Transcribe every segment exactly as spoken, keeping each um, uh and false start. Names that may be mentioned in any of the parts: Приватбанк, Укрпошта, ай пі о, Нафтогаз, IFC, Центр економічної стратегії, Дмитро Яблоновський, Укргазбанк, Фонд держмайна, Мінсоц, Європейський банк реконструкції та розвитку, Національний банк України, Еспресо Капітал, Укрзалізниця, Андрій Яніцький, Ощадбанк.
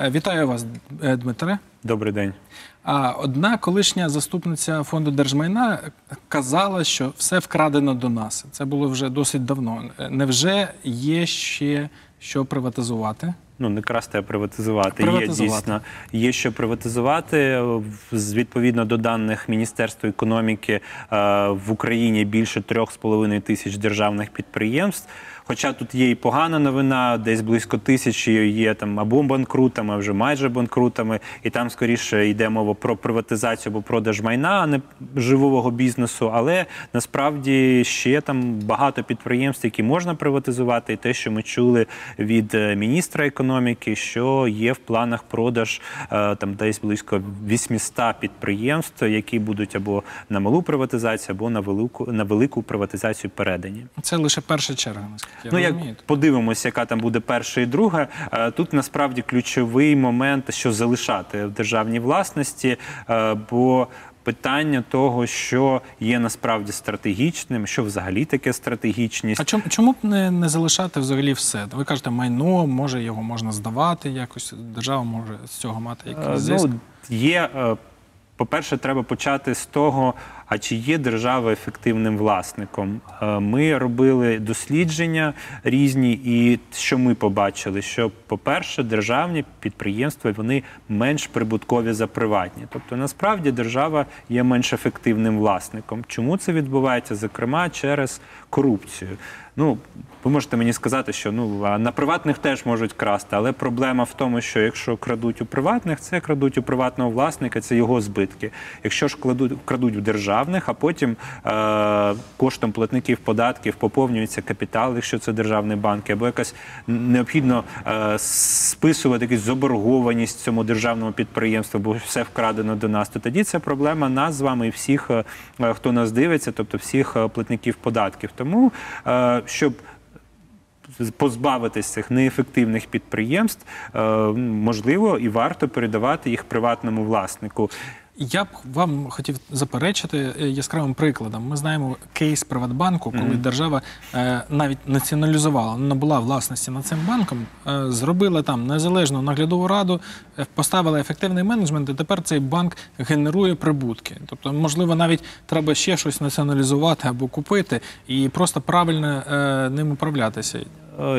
Вітаю вас, Дмитре. Добрий день. Одна колишня заступниця Фонду держмайна казала, що все вкрадено до нас. Це було вже досить давно. Невже є ще що приватизувати? Ну, не красти, а приватизувати. приватизувати. Є, дійсно, є що приватизувати. Відповідно до даних Міністерства економіки, в Україні більше трьох з половиною тисяч державних підприємств. Хоча тут є і погана новина, десь близько тисячі є там або банкрутами, вже майже банкрутами. І там скоріше йде мова про приватизацію або продаж майна, а не живого бізнесу. Але насправді ще там багато підприємств, які можна приватизувати. І те, що ми чули від міністра економіки, що є в планах продаж там десь близько вісімсот підприємств, які будуть або на малу приватизацію, або на велику, на велику приватизацію передані. Це лише перша черга. Я ну, як подивимося, яка там буде перша і друга. Тут, насправді, ключовий момент, що залишати в державній власності, бо питання того, що є насправді стратегічним, що взагалі таке стратегічність. А чому, чому б не, не залишати взагалі все? Ви кажете, майно, може його можна здавати якось, держава може з цього мати якийсь зиск? Ну, є, по-перше, треба почати з того, а чи є держава ефективним власником. Ми робили дослідження різні, і що ми побачили, що, по-перше, державні підприємства, вони менш прибуткові за приватні. Тобто, насправді, держава є менш ефективним власником. Чому це відбувається? Зокрема, через корупцію. Ну, ви можете мені сказати, що ну, на приватних теж можуть красти, але проблема в тому, що якщо крадуть у приватних, це крадуть у приватного власника, це його збитки. Якщо ж кладуть, крадуть в державі, а потім е коштом платників податків поповнюється капітал, якщо це державні банки, або якось необхідно е списувати якусь заборгованість цьому державному підприємству, бо все вкрадено до нас, то тоді це проблема нас з вами і всіх, е хто нас дивиться, тобто всіх е платників податків. Тому, е щоб позбавитись цих неефективних підприємств, е можливо і варто передавати їх приватному власнику. Я б вам хотів заперечити яскравим прикладом. Ми знаємо кейс Приватбанку, коли mm-hmm. держава е, навіть націоналізувала, набула власності над цим банком, е, зробила там незалежну наглядову раду, е, поставила ефективний менеджмент, і тепер цей банк генерує прибутки. Тобто, можливо, навіть треба ще щось націоналізувати або купити і просто правильно е, ним управлятися.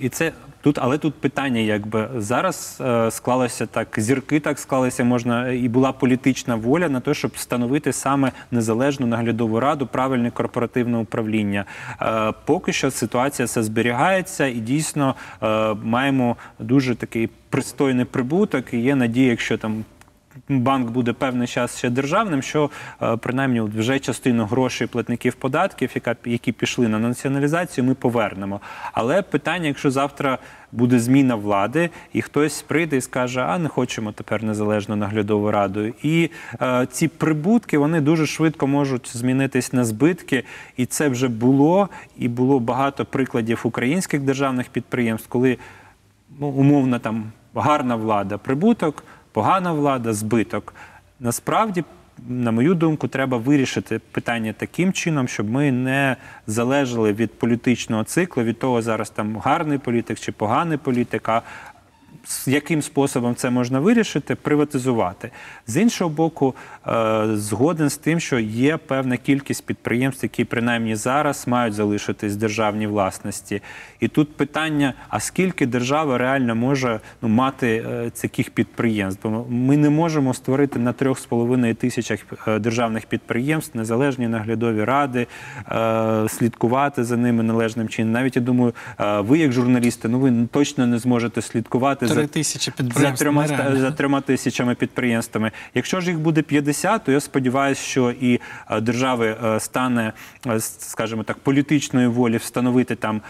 І це... Тут, але тут питання, якби зараз е, склалося так, зірки так склалися, можна, і була політична воля на те, щоб встановити саме незалежну наглядову раду, правильне корпоративне управління. Е, поки що ситуація все зберігається і дійсно е, маємо дуже такий пристойний прибуток і є надія, якщо там банк буде певний час ще державним, що принаймні вже частину грошей платників податків, які пішли на націоналізацію, ми повернемо. Але питання, якщо завтра буде зміна влади, і хтось прийде і скаже, а не хочемо тепер незалежну наглядову раду. І е, ці прибутки, вони дуже швидко можуть змінитись на збитки, і це вже було, і було багато прикладів українських державних підприємств, коли ну, умовно там гарна влада, прибуток, погана влада, збиток. Насправді, на мою думку, треба вирішити питання таким чином, щоб ми не залежали від політичного циклу, від того, зараз там гарний політик чи поганий політик, а яким способом це можна вирішити, приватизувати. З іншого боку, згоден з тим, що є певна кількість підприємств, які принаймні зараз мають залишитись в державній власності. І тут питання, а скільки держава реально може ну, мати таких підприємств? Бо ми не можемо створити на трьох з половиною тисячах державних підприємств незалежні наглядові ради, слідкувати за ними належним чином. Навіть, я думаю, ви як журналісти, ну ви точно не зможете слідкувати за, за, трьома, за трьома тисячами підприємствами. Якщо ж їх буде п'ятдесят, то я сподіваюся, що і держави стане, скажімо так, політичної волі встановити там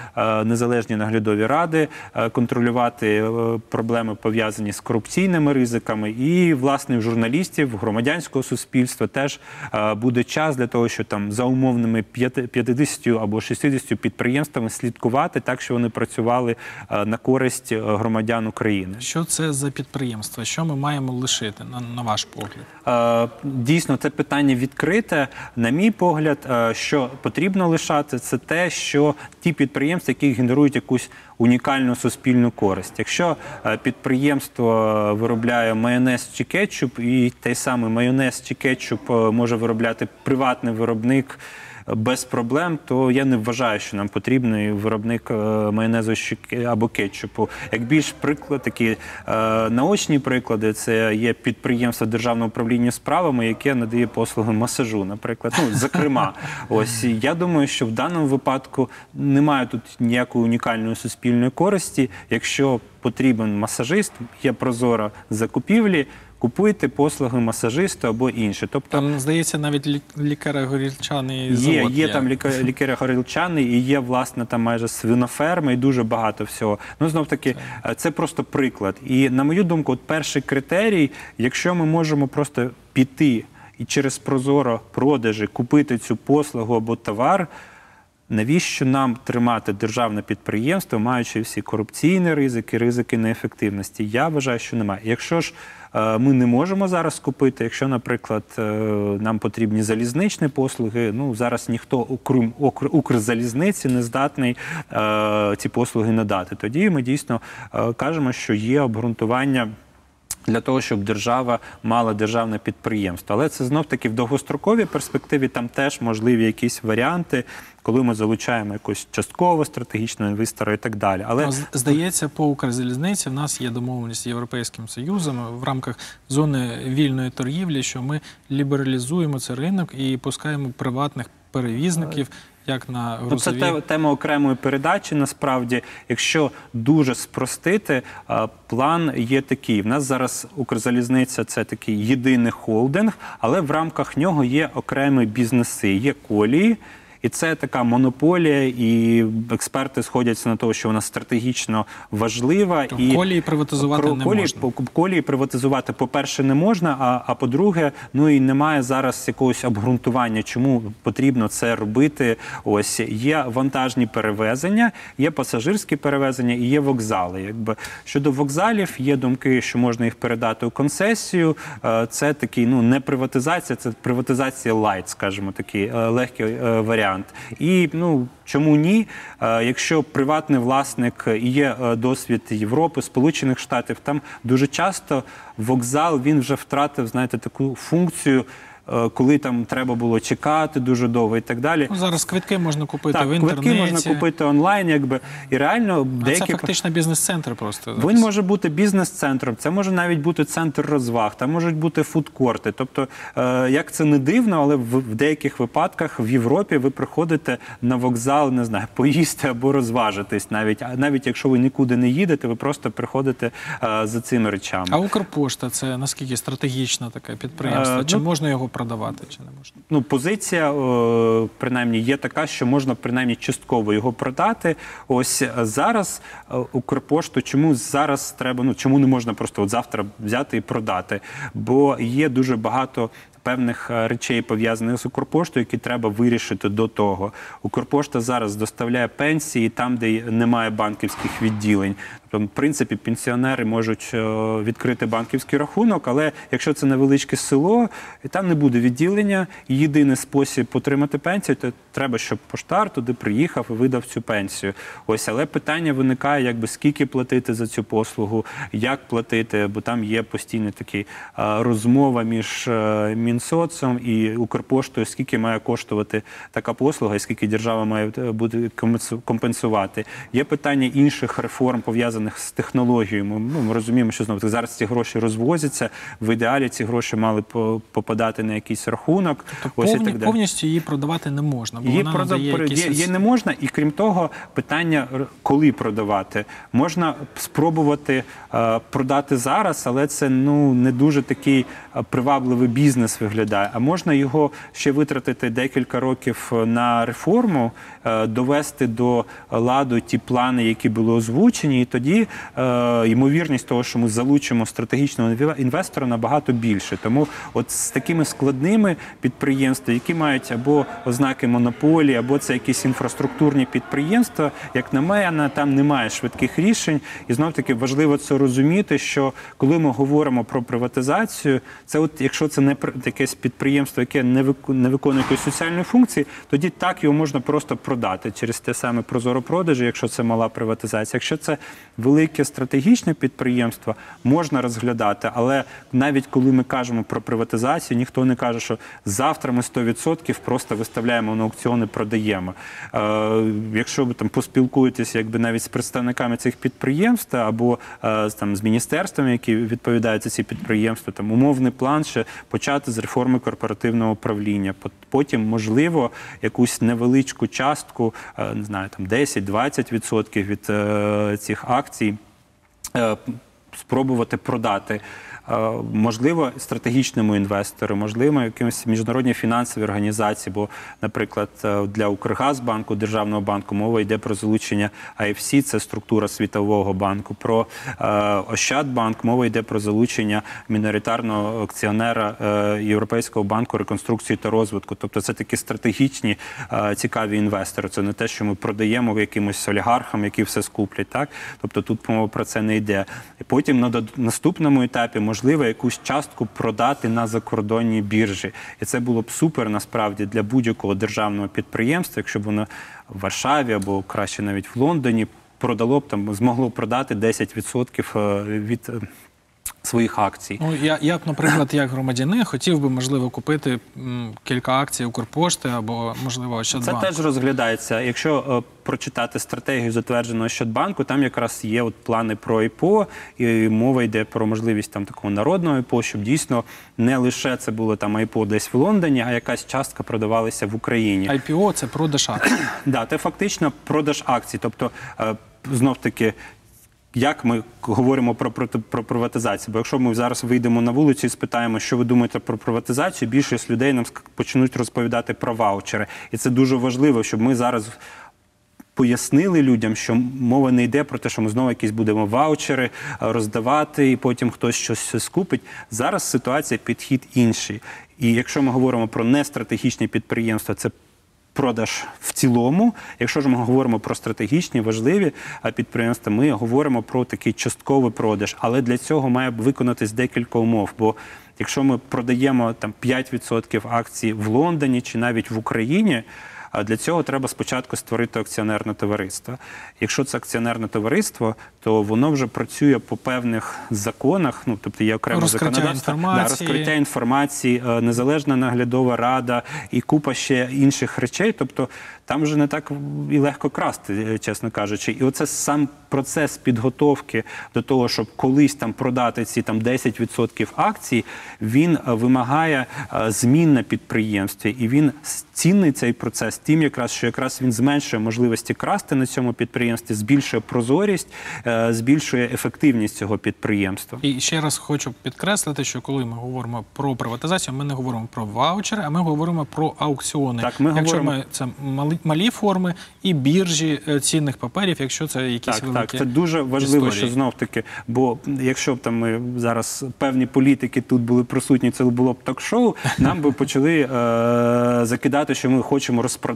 незалежні наглядові ради, контролювати проблеми, пов'язані з корупційними ризиками. І, власне, журналістів, громадянського суспільства теж буде час для того, що там за умовними п'ятдесятью або шістдесятью підприємствами слідкувати так, що вони працювали на користь громадян України. України. Що це за підприємства? Що ми маємо лишити, на, на ваш погляд? Дійсно, це питання відкрите. На мій погляд, що потрібно лишати, це те, що ті підприємства, які генерують якусь унікальну суспільну користь. Якщо підприємство виробляє майонез чи кетчуп, і той самий майонез чи кетчуп може виробляти приватний виробник без проблем, то я не вважаю, що нам потрібний виробник майонезу або кетчупу. Як більш приклад, такі наочні приклади, це є підприємство Державного управління справами, яке надає послуги масажу, наприклад. Ну, зокрема, ось я думаю, що в даному випадку немає тут ніякої унікальної суспільної користі. Якщо потрібен масажист, є прозора закупівлі, купуйте послуги масажиста або інше. Тобто, там, здається, навіть лі... лікари-горілчаний завод є. Є, є. там ліка... лікари-горілчаний і є, власне, там майже свиноферми і дуже багато всього. Ну, знов-таки, це. це просто приклад. І, на мою думку, от перший критерій, якщо ми можемо просто піти і через прозоро продажі купити цю послугу або товар, навіщо нам тримати державне підприємство, маючи всі корупційні ризики, ризики неефективності? Я вважаю, що немає. Якщо ж ми не можемо зараз купити, якщо, наприклад, нам потрібні залізничні послуги, ну, зараз ніхто, окрім Укрзалізниці, не здатний е, ці послуги надати. Тоді ми дійсно е, кажемо, що є обґрунтування для того, щоб держава мала державне підприємство. Але це знов-таки в довгостроковій перспективі там теж можливі якісь варіанти, коли ми залучаємо якось частково стратегічного інвестора і так далі. Але, здається, по Укрзалізниці в нас є домовленість з Європейським Союзом в рамках зони вільної торгівлі, що ми лібералізуємо цей ринок і пускаємо приватних перевізників, як на грузові. Це тема окремої передачі, насправді. Якщо дуже спростити, план є такий. В нас зараз Укрзалізниця – це такий єдиний холдинг, але в рамках нього є окремі бізнеси, є колії. І це така монополія, і експерти сходяться на те, що вона стратегічно важлива. То і колії приватизувати колії, не можна. Колії приватизувати, по-перше, не можна, а, а по-друге, ну і немає зараз якогось обґрунтування, чому потрібно це робити. Ось є вантажні перевезення, є пасажирські перевезення і є вокзали. Якби щодо вокзалів, є думки, що можна їх передати у концесію. Це такий, ну, не приватизація, це приватизація лайт, скажімо, такий легкий варіант. І, ну, чому ні? Якщо приватний власник, і є досвід Європи, Сполучених Штатів, там дуже часто вокзал, він вже втратив, знаєте, таку функцію, коли там треба було чекати дуже довго і так далі. Ну, зараз квитки можна купити так, в інтернеті. Так, квитки можна купити онлайн, якби. І реально деякі... Це фактично бізнес-центр просто. Він може бути бізнес-центром, це може навіть бути центр розваг, там можуть бути фудкорти. Тобто, як це не дивно, але в деяких випадках в Європі ви приходите на вокзал, не знаю, поїсти або розважитись навіть. Навіть якщо ви нікуди не їдете, ви просто приходите за цими речами. А Укрпошта – це наскільки стратегічна таке підприємство? Чи ну, можна його продавати чи не можна? Ну, позиція, о, принаймні, є така, що можна принаймні частково його продати. Ось зараз о, Укрпошту, чому зараз треба, ну, чому не можна просто от завтра взяти і продати? Бо є дуже багато певних речей, пов'язаних з Укрпоштою, які треба вирішити до того. Укрпошта зараз доставляє пенсії там, де немає банківських відділень. Тобто, в принципі, пенсіонери можуть відкрити банківський рахунок, але якщо це невеличке село, і там не буде відділення, і єдиний спосіб отримати пенсію, то треба, щоб поштар туди приїхав і видав цю пенсію. Ось, але питання виникає, якби, скільки платити за цю послугу, як платити, бо там є постійна така розмова між Мінсоцом і Укрпоштою, скільки має коштувати така послуга і скільки держава має буде компенсувати. Є питання інших реформ, пов'язаних з технологією. Ми, ну, ми розуміємо, що знову зараз ці гроші розвозяться, в ідеалі ці гроші мали попадати на якийсь рахунок. Тобто, ось, повні, і так повністю її продавати не можна? Бо її, продав... якісь... її не можна, і крім того, питання, коли продавати. Можна спробувати продати зараз, але це, ну, не дуже такий привабливий бізнес виглядає, а можна його ще витратити декілька років на реформу, довести до ладу ті плани, які були озвучені, і тоді ймовірність того, що ми залучимо стратегічного інвестора, набагато більше. Тому от з такими складними підприємствами, які мають або ознаки монополії, або це якісь інфраструктурні підприємства, як на мене, там немає швидких рішень. І знов-таки важливо це розуміти, що коли ми говоримо про приватизацію, це от, якщо це не якесь підприємство, яке не виконує якоїсь соціальної функції, тоді так його можна просто продати через те саме прозоропродажі, якщо це мала приватизація. Якщо це велике стратегічне підприємство, можна розглядати, але навіть коли ми кажемо про приватизацію, ніхто не каже, що завтра ми сто відсотків просто виставляємо на аукціони, продаємо. Е, якщо ви там поспілкуєтеся якби навіть з представниками цих підприємств або е, там, з міністерствами, які відповідають за ці підприємства, там умовний план ще почати з реформи корпоративного управління. Потім, можливо, якусь невеличку частку, е, не знаю, там десять-двадцять відсотків від е, цих акцій е, спробувати продати. Можливо, стратегічному інвестору, можливо, якимось міжнародній фінансовій організації, бо, наприклад, для Укргазбанку, Державного банку мова йде про залучення ай еф сі, це структура Світового банку, про Ощадбанк мова йде про залучення міноритарного акціонера Європейського банку реконструкції та розвитку. Тобто це такі стратегічні цікаві інвестори, це не те, що ми продаємо якимось олігархам, які все скуплять, так? Тобто тут мова про це не йде. І потім на наступному етапі, можливо, якусь частку продати на закордонній біржі. І це було б супер, насправді, для будь-якого державного підприємства, якщо б воно в Варшаві або, краще, навіть в Лондоні продало б, там, змогло продати десять відсотків від своїх акцій. Ну, я, я б, наприклад, як громадянин хотів би, можливо, купити м, кілька акцій Укрпошти або, можливо, Ощадбанку. Це теж розглядається. Якщо е, прочитати стратегію затвердженого Ощадбанку, там якраз є от плани про ай пі о, і мова йде про можливість там такого народного ай пі о, щоб дійсно не лише це було там ай пі о десь в Лондоні, а якась частка продавалася в Україні. ай пі о – це продаж акцій. Да, це фактично продаж акцій. Тобто, е, знов-таки, як ми говоримо про, про, про приватизацію? Бо якщо ми зараз вийдемо на вулицю і спитаємо, що ви думаєте про приватизацію, більшість людей нам почнуть розповідати про ваучери. І це дуже важливо, щоб ми зараз пояснили людям, що мова не йде про те, що ми знову якісь будемо ваучери роздавати і потім хтось щось скупить. Зараз ситуація, підхід інший. І якщо ми говоримо про нестратегічні підприємства, це продаж в цілому. Якщо ж ми говоримо про стратегічні, важливі підприємства, ми говоримо про такий частковий продаж. Але для цього має виконатись декілька умов, бо якщо ми продаємо там п'ять відсотків акцій в Лондоні чи навіть в Україні, для цього треба спочатку створити акціонерне товариство. Якщо це акціонерне товариство, то воно вже працює по певних законах, ну, тобто є окремо законодавство, да, розкриття інформації, незалежна наглядова рада і купа ще інших речей, тобто там вже не так і легко красти, чесно кажучи. І оце сам процес підготовки до того, щоб колись там продати ці там десять відсотків акцій, він вимагає змін на підприємстві, і він цінний цей процес тим, якраз, що якраз він зменшує можливості красти на цьому підприємстві, збільшує прозорість, збільшує ефективність цього підприємства. І ще раз хочу підкреслити, що коли ми говоримо про приватизацію, ми не говоримо про ваучери, а ми говоримо про аукціони. Так, ми якщо говоримо... ми це мали, малі форми і біржі цінних паперів, якщо це якісь так, великі. Так, це дуже важливо, історії. Що знов-таки, бо якщо б там ми зараз певні політики тут були присутні, це було б ток-шоу, нам би почали е- закидати, що ми хочемо розпродати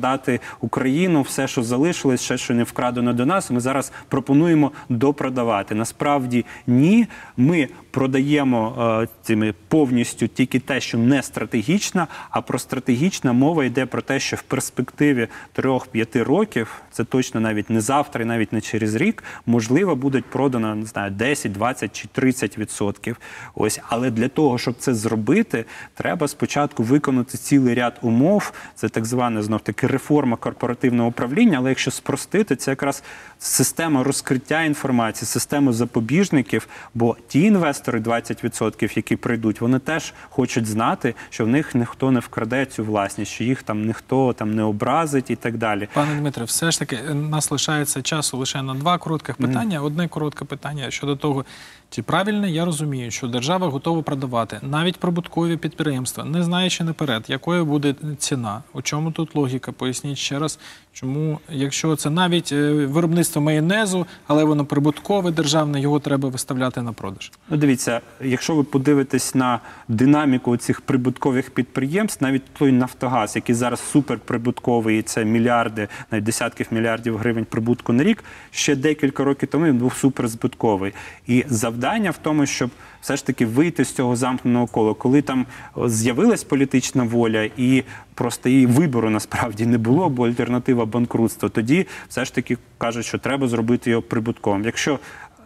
Україну, все, що залишилось, все, що не вкрадено до нас, ми зараз пропонуємо допродавати. Насправді ні, ми продаємо е, цими повністю тільки те, що не стратегічно, а про стратегічна мова йде про те, що в перспективі трьох-п'яти років, це точно навіть не завтра, і навіть не через рік, можливо, будуть продано, не знаю, десять, двадцять чи тридцять відсотків. Ось, але для того, щоб це зробити, треба спочатку виконати цілий ряд умов, це так звана, знов таки, реформа корпоративного управління, але якщо спростити, це якраз система розкриття інформації, система запобіжників, бо ті інвестори, двадцять відсотків, які прийдуть, вони теж хочуть знати, що в них ніхто не вкраде цю власність, що їх там ніхто там не образить і так далі. Пане Дмитре, все ж таки, нас лишається часу лише на два коротких питання. Mm. Одне коротке питання щодо того, чи правильно я розумію, що держава готова продавати навіть прибуткові підприємства, не знаючи наперед, якою буде ціна. У чому тут логіка? Поясніть ще раз, чому, якщо це навіть виробництво майонезу, але воно прибуткове державне, його треба виставляти на продаж? Ну, дивіться, якщо ви подивитесь на динаміку цих прибуткових підприємств, навіть той Нафтогаз, який зараз суперприбутковий, це мільярди, навіть десятки мільярдів гривень прибутку на рік, ще декілька років тому він був суперзбитковий. І завдання в тому, щоб все ж таки вийти з цього замкненого кола. Коли там з'явилась політична воля і просто її вибору насправді не було, бо альтернатива банкрутства, тоді все ж таки кажуть, що треба зробити його прибутковим. Якщо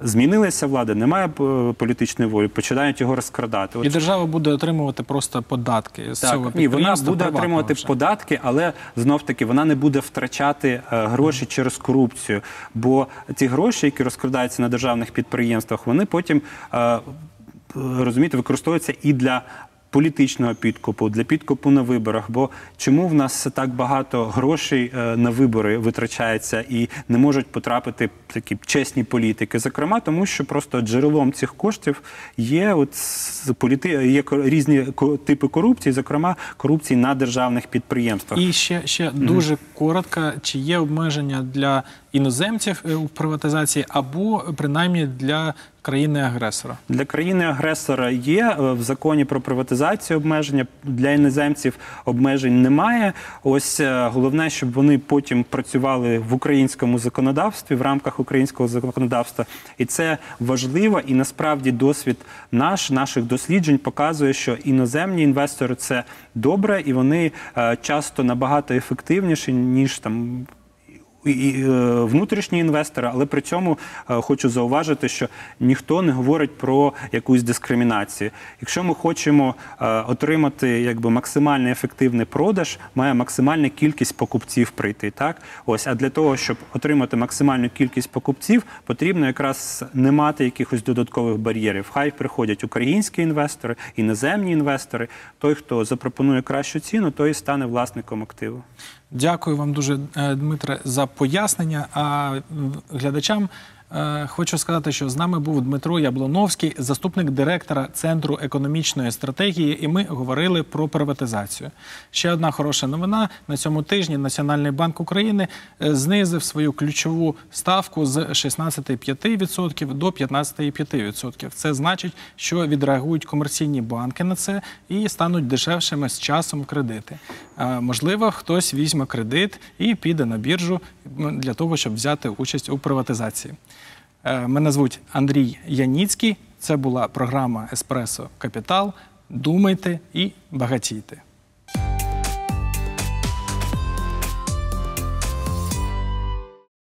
змінилася влада, немає політичної волі, починають його розкрадати. От... І держава буде отримувати просто податки з так, цього підприємства? Ні, вона буде отримувати вже. податки, але, знов-таки, вона не буде втрачати е, гроші mm. через корупцію. Бо ті гроші, які розкрадаються на державних підприємствах, вони потім, е, розумієте, використовуються і для політичного підкупу, для підкупу на виборах. Бо чому в нас так багато грошей на вибори витрачається і не можуть потрапити такі чесні політики? Зокрема, тому що просто джерелом цих коштів є, от, політи... є різні типи корупції, зокрема, корупції на державних підприємствах. І ще, ще mm-hmm. дуже коротко, чи є обмеження для іноземців у приватизації або, принаймні, для країни-агресора? Для країни-агресора є в законі про приватизацію обмеження, для іноземців обмежень немає. Ось головне, щоб вони потім працювали в українському законодавстві, в рамках українського законодавства. І це важливо, і насправді досвід наш, наших досліджень показує, що іноземні інвестори – це добре, і вони часто набагато ефективніші, ніж там і внутрішні інвестори, але при цьому хочу зауважити, що ніхто не говорить про якусь дискримінацію. Якщо ми хочемо отримати якби максимально ефективний продаж, має максимальна кількість покупців прийти. Так? Ось, а для того, щоб отримати максимальну кількість покупців, потрібно якраз не мати якихось додаткових бар'єрів. Хай приходять українські інвестори, іноземні інвестори. Той, хто запропонує кращу ціну, той стане власником активу. Дякую вам дуже, Дмитре, за пояснення. А глядачам хочу сказати, що з нами був Дмитро Яблоновський, заступник директора Центру економічної стратегії, і ми говорили про приватизацію. Ще одна хороша новина. На цьому тижні Національний банк України знизив свою ключову ставку з шістнадцяти п'яти відсотків до п'ятнадцяти п'яти відсотків. Це значить, що відреагують комерційні банки на це і стануть дешевшими з часом кредити. Можливо, хтось візьме кредит і піде на біржу для того, щоб взяти участь у приватизації. Мене звуть Андрій Яніцький. Це була програма «Еспресо Капітал». Думайте і багатійте.